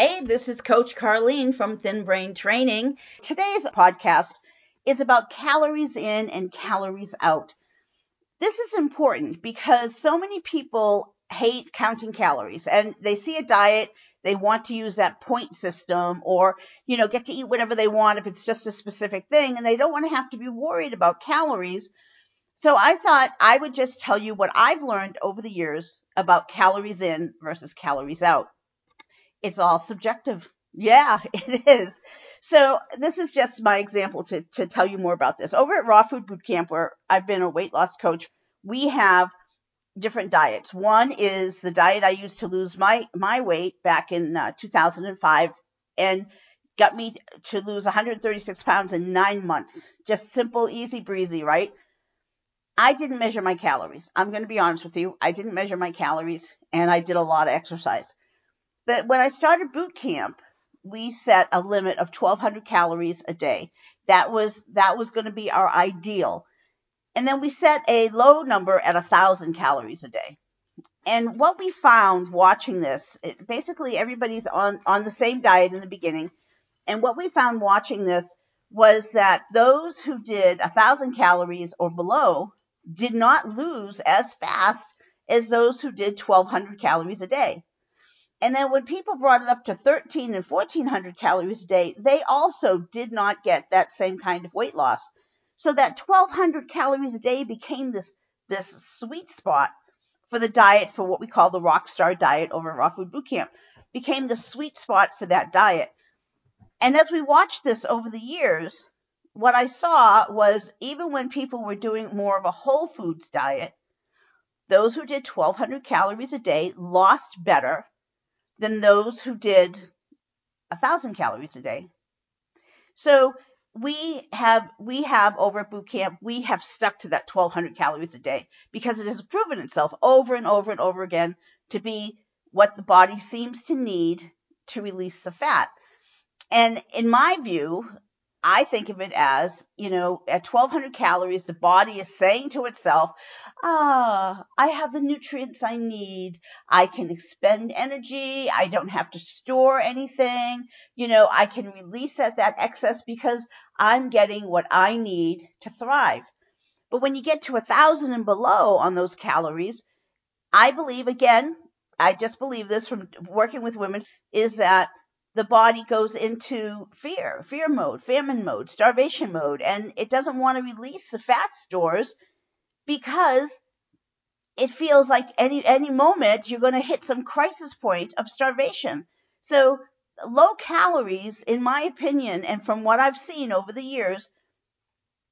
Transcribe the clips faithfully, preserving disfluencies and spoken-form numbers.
Hey, this is Coach Carlene from Thin Brain Training. Today's podcast is about calories in and calories out. This is important because so many people hate counting calories and they see a diet. They want to use that point system or, you know, get to eat whatever they want if it's just a specific thing, and they don't want to have to be worried about calories. So I thought I would just tell you what I've learned over the years about calories in versus calories out. It's all subjective. Yeah, it is. So this is just my example to, to tell you more about this. Over at Raw Food Bootcamp, where I've been a weight loss coach, we have different diets. One is the diet I used to lose my, my weight back in uh, two thousand five and got me to lose one hundred thirty-six pounds in nine months. Just simple, easy breezy, right? I didn't measure my calories. I'm going to be honest with you. I didn't measure my calories, and I did a lot of exercise. But when I started boot camp, we set a limit of twelve hundred calories a day. That was that was going to be our ideal. And then we set a low number at one thousand calories a day. And what we found watching this, it, basically everybody's on, on the same diet in the beginning. And what we found watching this was that those who did one thousand calories or below did not lose as fast as those who did twelve hundred calories a day. And then when people brought it up to thirteen and fourteen hundred calories a day, they also did not get that same kind of weight loss. So that twelve hundred calories a day became this, this sweet spot for the diet, for what we call the rock star diet over at Raw Food Bootcamp, became the sweet spot for that diet. And as we watched this over the years, what I saw was even when people were doing more of a whole foods diet, those who did twelve hundred calories a day lost better than those who did one thousand calories a day. So we have we have over at boot camp, we have stuck to that twelve hundred calories a day because it has proven itself over and over and over again to be what the body seems to need to release the fat. And in my view, I think of it as, you know, at twelve hundred calories, the body is saying to itself, ah, I have the nutrients I need. I can expend energy. I don't have to store anything. You know, I can release at that excess because I'm getting what I need to thrive. But when you get to a thousand and below on those calories, I believe, again, I just believe this from working with women, is that the body goes into fear, fear mode, famine mode, starvation mode, and it doesn't want to release the fat stores because it feels like any any moment you're going to hit some crisis point of starvation. So low calories, in my opinion, and from what I've seen over the years,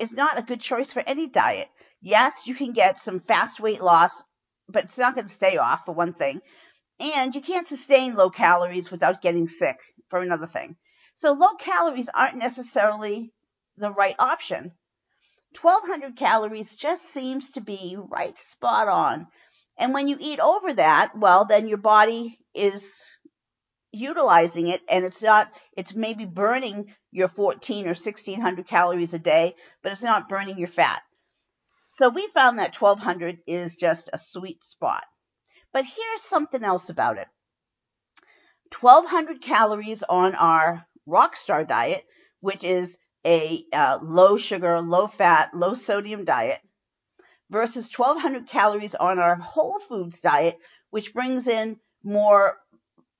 is not a good choice for any diet. Yes, you can get some fast weight loss, but it's not going to stay off, for one thing. And you can't sustain low calories without getting sick, for another thing. So low calories aren't necessarily the right option. twelve hundred calories just seems to be right spot on. And when you eat over that, well, then your body is utilizing it, and it's not, it's maybe burning your fourteen or sixteen hundred calories a day, but it's not burning your fat. So we found that twelve hundred is just a sweet spot. But here's something else about it. twelve hundred calories on our rockstar diet, which is a uh, low sugar, low fat, low sodium diet, versus twelve hundred calories on our whole foods diet, which brings in more,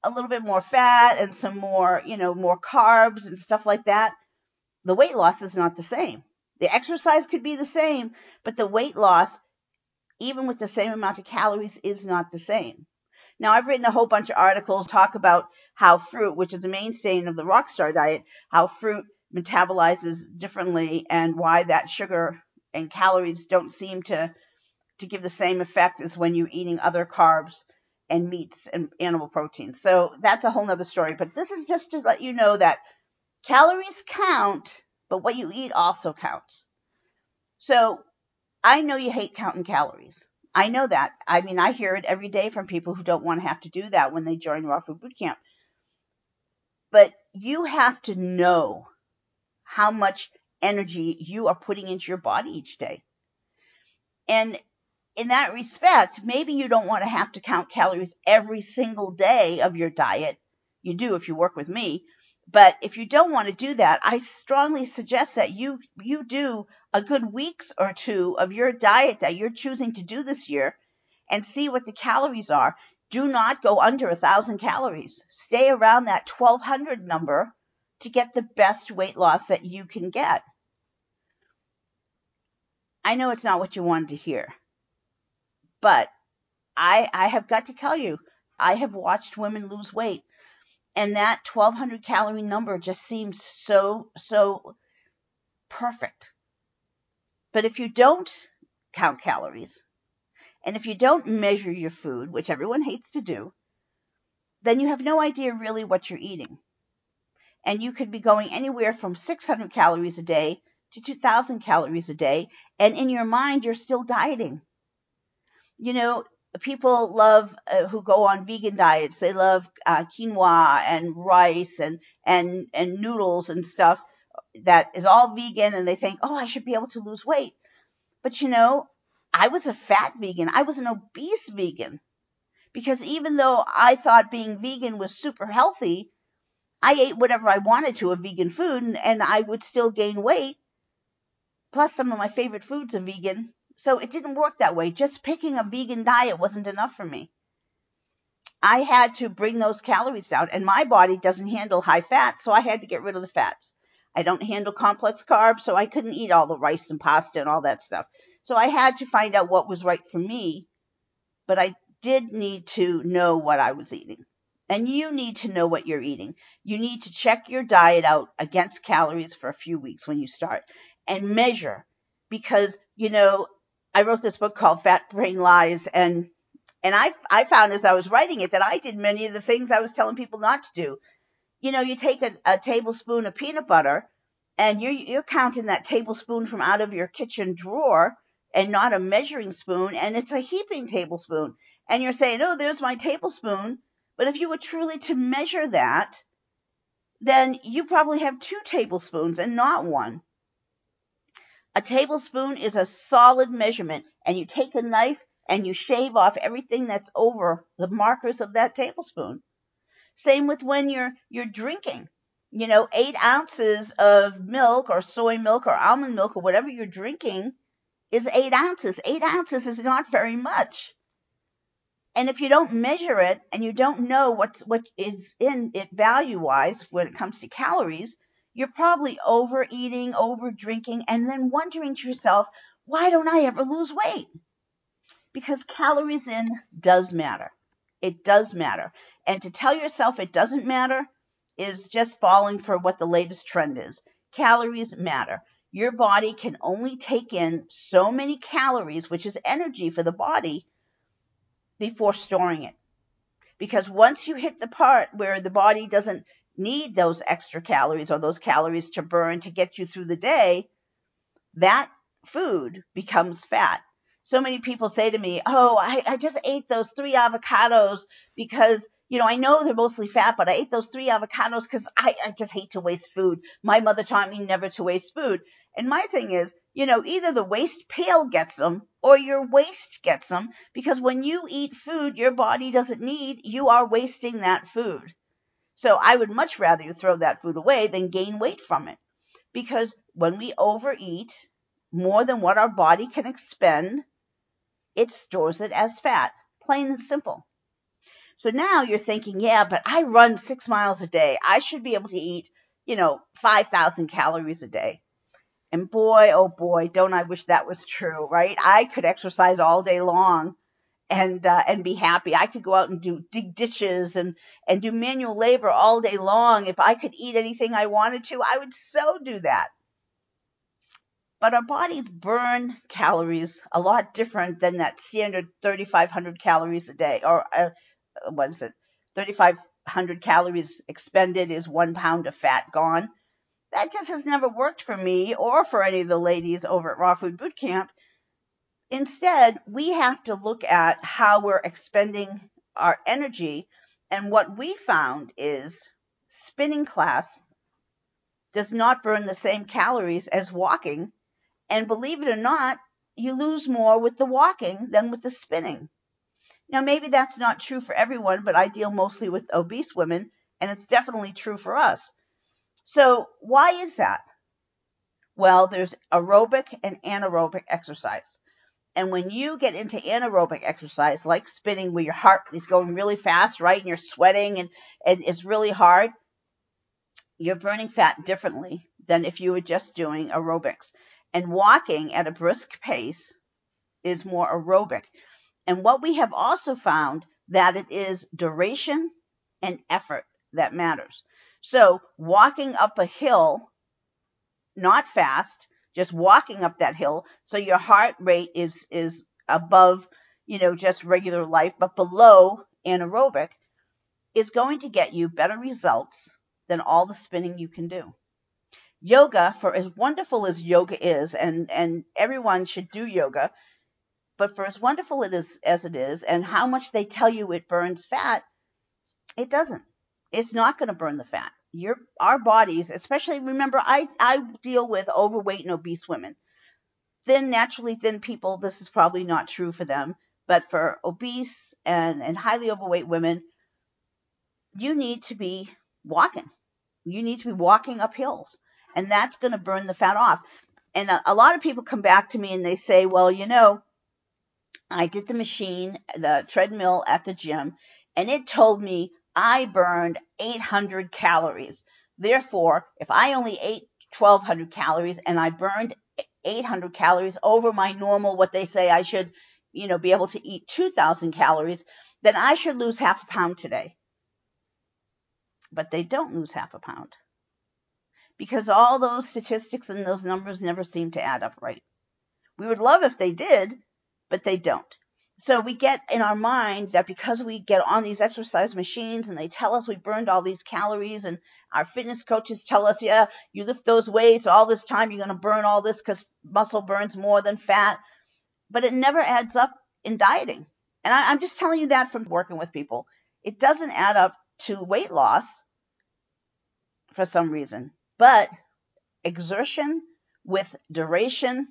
a little bit more fat and some more, you know, more carbs and stuff like that. The weight loss is not the same. The exercise could be the same, but the weight loss, even with the same amount of calories, is not the same. Now, I've written a whole bunch of articles talk about how fruit, which is the mainstay of the rockstar diet, how fruit metabolizes differently and why that sugar and calories don't seem to, to give the same effect as when you're eating other carbs and meats and animal proteins. So that's a whole nother story. But this is just to let you know that calories count, but what you eat also counts. So I know you hate counting calories. I know that. I mean, I hear it every day from people who don't want to have to do that when they join Raw Food Bootcamp. But you have to know how much energy you are putting into your body each day. And in that respect, maybe you don't want to have to count calories every single day of your diet you do if you work with me. But if you don't want to do that, I strongly suggest that you, you do a good weeks or two of your diet that you're choosing to do this year and see what the calories are. Do not go under one thousand calories. Stay around that twelve hundred number to get the best weight loss that you can get. I know it's not what you wanted to hear, but I, I have got to tell you, I have watched women lose weight. And that twelve hundred calorie number just seems so, so perfect. But if you don't count calories, and if you don't measure your food, which everyone hates to do, then you have no idea really what you're eating. And you could be going anywhere from six hundred calories a day to two thousand calories a day, and in your mind, you're still dieting. You know, people love uh, who go on vegan diets. They love uh, quinoa and rice and, and, and noodles and stuff that is all vegan. And they think, oh, I should be able to lose weight. But, you know, I was a fat vegan. I was an obese vegan because even though I thought being vegan was super healthy, I ate whatever I wanted to of vegan food and, and I would still gain weight. Plus, some of my favorite foods are vegan. So it didn't work that way. Just picking a vegan diet wasn't enough for me. I had to bring those calories down, and my body doesn't handle high fat, so I had to get rid of the fats. I don't handle complex carbs, so I couldn't eat all the rice and pasta and all that stuff. So I had to find out what was right for me, but I did need to know what I was eating. And you need to know what you're eating. You need to check your diet out against calories for a few weeks when you start and measure because, you know, I wrote this book called Fat Brain Lies, and and I I found as I was writing it that I did many of the things I was telling people not to do. You know, you take a, a tablespoon of peanut butter, and you're you're counting that tablespoon from out of your kitchen drawer, and not a measuring spoon, and it's a heaping tablespoon, and you're saying, oh, there's my tablespoon, but if you were truly to measure that, then you probably have two tablespoons and not one. A tablespoon is a solid measurement, and you take a knife and you shave off everything that's over the markers of that tablespoon. Same with when you're you're drinking. You know, eight ounces of milk or soy milk or almond milk or whatever you're drinking is eight ounces. Eight ounces is not very much. And if you don't measure it and you don't know what's, what is in it value-wise when it comes to calories, you're probably overeating, over-drinking, and then wondering to yourself, why don't I ever lose weight? Because calories in does matter. It does matter. And to tell yourself it doesn't matter is just falling for what the latest trend is. Calories matter. Your body can only take in so many calories, which is energy for the body, before storing it. Because once you hit the part where the body doesn't need those extra calories or those calories to burn to get you through the day, that food becomes fat. So many people say to me, oh, I, I just ate those three avocados because, you know, I know they're mostly fat, but I ate those three avocados because I, I just hate to waste food. My mother taught me never to waste food. And my thing is, you know, either the waste pail gets them or your waste gets them, because when you eat food your body doesn't need, you are wasting that food. So I would much rather you throw that food away than gain weight from it. Because when we overeat more than what our body can expend, it stores it as fat, plain and simple. So now you're thinking, yeah, but I run six miles a day. I should be able to eat, you know, five thousand calories a day. And boy, oh boy, don't I wish that was true, right? I could exercise all day long. And uh, and be happy. I could go out and do dig ditches and, and do manual labor all day long. If I could eat anything I wanted to, I would so do that. But our bodies burn calories a lot different than that standard thirty-five hundred calories a day. Or uh, what is it? thirty-five hundred calories expended is one pound of fat gone. That just has never worked for me or for any of the ladies over at Raw Food Bootcamp. Instead, we have to look at how we're expending our energy. And what we found is spinning class does not burn the same calories as walking. And believe it or not, you lose more with the walking than with the spinning. Now, maybe that's not true for everyone, but I deal mostly with obese women. And it's definitely true for us. So why is that? Well, there's aerobic and anaerobic exercise. And when you get into anaerobic exercise, like spinning where your heart is going really fast, right? And you're sweating and, and it's really hard. You're burning fat differently than if you were just doing aerobics. And walking at a brisk pace is more aerobic. And what we have also found that it is duration and effort that matters. So walking up a hill, not fast, just walking up that hill, so your heart rate is is above, you know, just regular life, but below anaerobic, is going to get you better results than all the spinning you can do. Yoga, for as wonderful as yoga is, and, and everyone should do yoga, but for as wonderful it is as it is, and how much they tell you it burns fat, it doesn't. It's not going to burn the fat. Your, our bodies, especially, remember, I, I deal with overweight and obese women. Thin, naturally thin people, this is probably not true for them. But for obese and, and highly overweight women, you need to be walking. You need to be walking up hills. And that's going to burn the fat off. And a, a lot of people come back to me and they say, well, you know, I did the machine, the treadmill at the gym, and it told me I burned eight hundred calories. Therefore, if I only ate twelve hundred calories and I burned eight hundred calories over my normal, what they say I should, you know, be able to eat two thousand calories, then I should lose half a pound today. But they don't lose half a pound because all those statistics and those numbers never seem to add up right. We would love if they did, but they don't. So we get in our mind that because we get on these exercise machines and they tell us we burned all these calories and our fitness coaches tell us, yeah, you lift those weights all this time, you're going to burn all this because muscle burns more than fat. But it never adds up in dieting. And I, I'm just telling you that from working with people. It doesn't add up to weight loss for some reason. But exertion with duration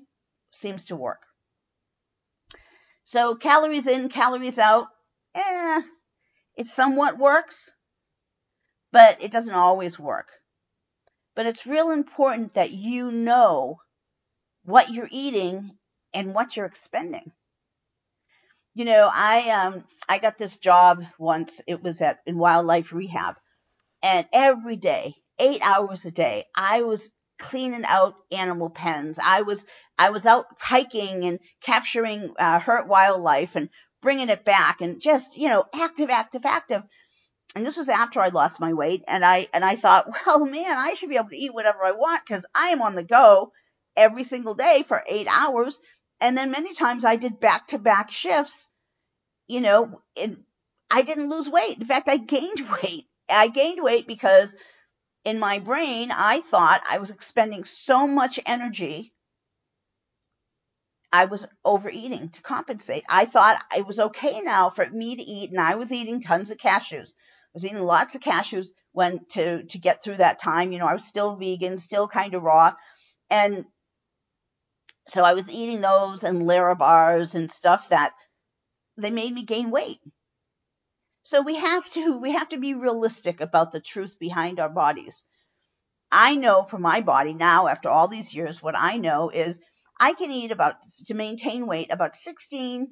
seems to work. So calories in, calories out, eh, it somewhat works, but it doesn't always work. But it's real important that you know what you're eating and what you're expending. You know, I um I got this job once. It was at in wildlife rehab, and every day, eight hours a day, I was cleaning out animal pens. I was I was out hiking and capturing uh, hurt wildlife and bringing it back and just, you know, active, active, active. And this was after I lost my weight. And I and I thought, well, man, I should be able to eat whatever I want because I am on the go every single day for eight hours. And then many times I did back-to-back shifts, you know, and I didn't lose weight. In fact, I gained weight. I gained weight because in my brain, I thought I was expending so much energy, I was overeating to compensate. I thought it was okay now for me to eat, and I was eating tons of cashews. I was eating lots of cashews when to, to get through that time. You know, I was still vegan, still kind of raw. And so I was eating those and Larabars and stuff that they made me gain weight. So we have to we have to be realistic about the truth behind our bodies. I know for my body now, after all these years, what I know is I can eat about, to maintain weight, about sixteen,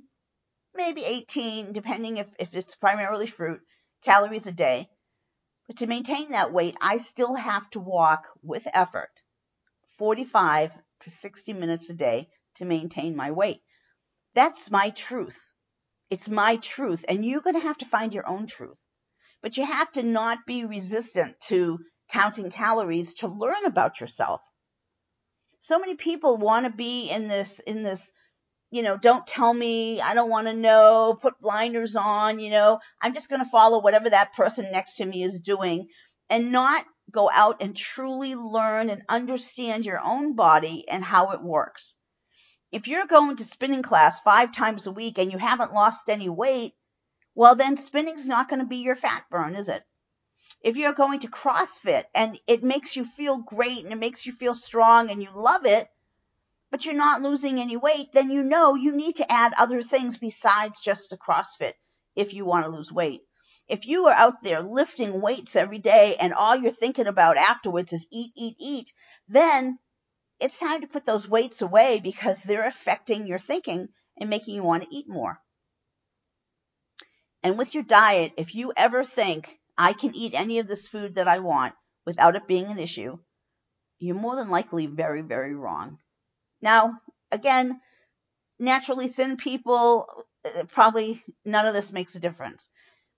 maybe eighteen, depending if, if it's primarily fruit, calories a day. But to maintain that weight, I still have to walk with effort forty-five to sixty minutes a day to maintain my weight. That's my truth. It's my truth, and you're going to have to find your own truth. But you have to not be resistant to counting calories to learn about yourself. So many people want to be in this, in this, you know, don't tell me, I don't want to know, put blinders on, you know, I'm just going to follow whatever that person next to me is doing and not go out and truly learn and understand your own body and how it works. If you're going to spinning class five times a week and you haven't lost any weight, well, then spinning's not going to be your fat burn, is it? If you're going to CrossFit and it makes you feel great and it makes you feel strong and you love it, but you're not losing any weight, then you know you need to add other things besides just the CrossFit if you want to lose weight. If you are out there lifting weights every day and all you're thinking about afterwards is eat, eat, eat, then it's time to put those weights away because they're affecting your thinking and making you want to eat more. And with your diet, if you ever think, I can eat any of this food that I want without it being an issue, you're more than likely very, very wrong. Now, again, naturally thin people, probably none of this makes a difference.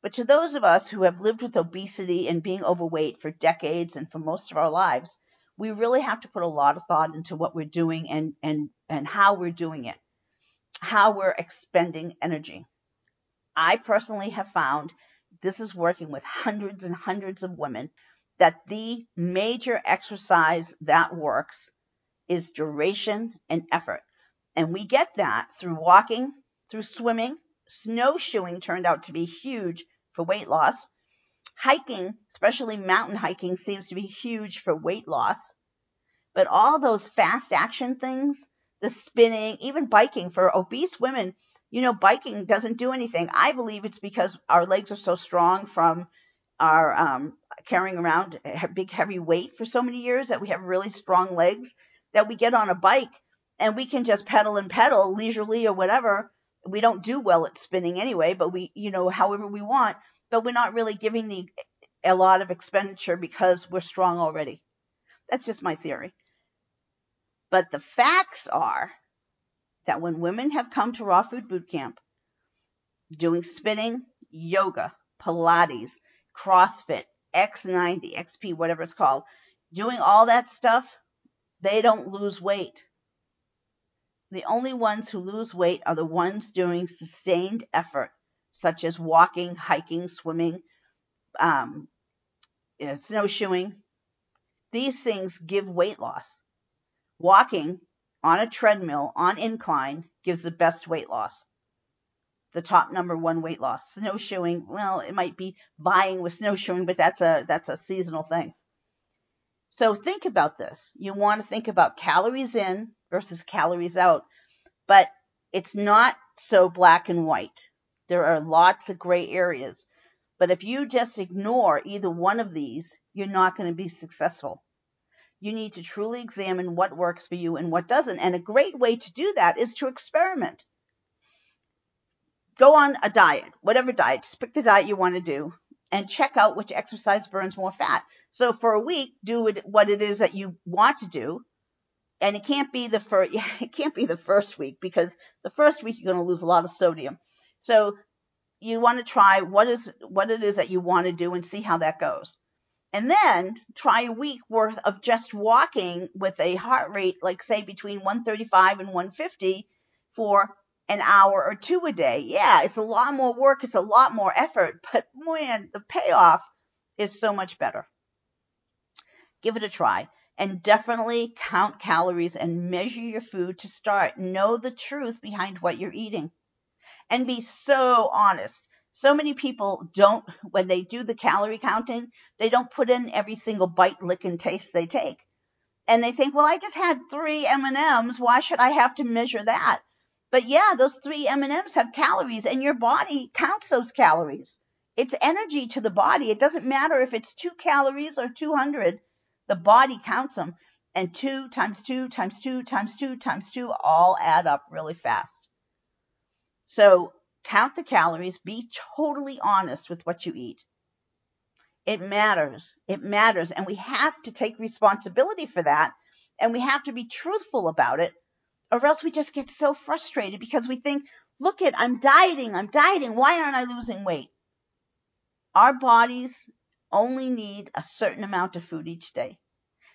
But to those of us who have lived with obesity and being overweight for decades and for most of our lives, we really have to put a lot of thought into what we're doing and, and, and how we're doing it, how we're expending energy. I personally have found, this is working with hundreds and hundreds of women, that the major exercise that works is duration and effort. And we get that through walking, through swimming. Snowshoeing turned out to be huge for weight loss. Hiking, especially mountain hiking, seems to be huge for weight loss. But all those fast action things, the spinning, even biking for obese women, you know, biking doesn't do anything. I believe it's because our legs are so strong from our um, carrying around a big heavy weight for so many years that we have really strong legs that we get on a bike and we can just pedal and pedal leisurely or whatever. We don't do well at spinning anyway, but we, you know, however we want, but we're not really giving the a lot of expenditure because we're strong already. That's just my theory. But the facts are that when women have come to Raw Food Bootcamp doing spinning, yoga, Pilates, CrossFit, X ninety, X P, whatever it's called, doing all that stuff, they don't lose weight. The only ones who lose weight are the ones doing sustained effort, such as walking, hiking, swimming, um, you know, snowshoeing. These things give weight loss. Walking on a treadmill on incline gives the best weight loss, the top number one weight loss. Snowshoeing, well, it might be buying with snowshoeing, but that's a that's a seasonal thing. So think about this. You want to think about calories in versus calories out, but it's not so black and white. There are lots of gray areas, but if you just ignore either one of these, you're not going to be successful. You need to truly examine what works for you and what doesn't, and a great way to do that is to experiment. Go on a diet, whatever diet, just pick the diet you want to do, and check out which exercise burns more fat. So for a week, do what it is that you want to do, and it can't be the first, it can't be the first week because the first week you're going to lose a lot of sodium. So you want to try what is what it is that you want to do and see how that goes. And then try a week worth of just walking with a heart rate, like say between one thirty-five and one fifty for an hour or two a day. Yeah, it's a lot more work. It's a lot more effort, but man, the payoff is so much better. Give it a try. And definitely count calories and measure your food to start. Know the truth behind what you're eating. And be so honest. So many people don't, when they do the calorie counting, they don't put in every single bite, lick, and taste they take. And they think, well, I just had three M and M's. Why should I have to measure that? But yeah, those three M and M's have calories, and your body counts those calories. It's energy to the body. It doesn't matter if it's two calories or two hundred. The body counts them, and two times two times two times two times two all add up really fast. So count the calories. Be totally honest with what you eat. It matters. It matters, and we have to take responsibility for that, and we have to be truthful about it, or else we just get so frustrated because we think, look it, I'm dieting, I'm dieting. Why aren't I losing weight? Our bodies only need a certain amount of food each day.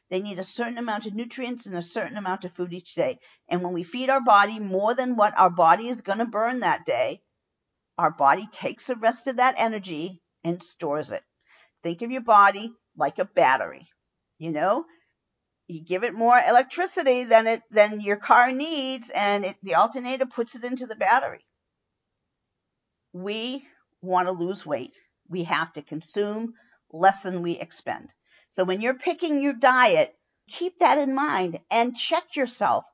They need a certain amount of nutrients and a certain amount of food each day. And when we feed our body more than what our body is going to burn that day, our body takes the rest of that energy and stores it. Think of your body like a battery. You know, you give it more electricity than it than your car needs, and it, the alternator puts it into the battery. We want to lose weight. We have to consume less than we expend. So when you're picking your diet, keep that in mind and check yourself.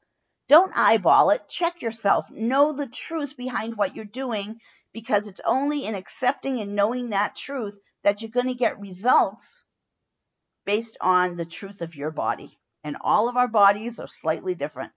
Don't eyeball it. Check yourself. Know the truth behind what you're doing because it's only in accepting and knowing that truth that you're going to get results based on the truth of your body. And all of our bodies are slightly different.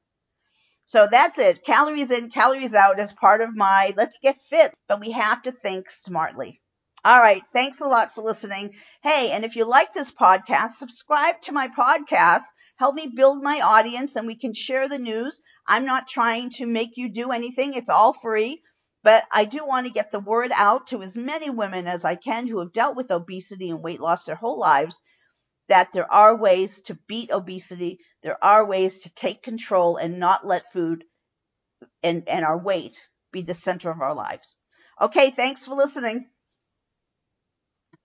So that's it. Calories in, calories out as part of my let's get fit, but we have to think smartly. All right. Thanks a lot for listening. Hey, and if you like this podcast, subscribe to my podcast. Help me build my audience and we can share the news. I'm not trying to make you do anything. It's all free, but I do want to get the word out to as many women as I can who have dealt with obesity and weight loss their whole lives, that there are ways to beat obesity. There are ways to take control and not let food and, and our weight be the center of our lives. Okay, thanks for listening.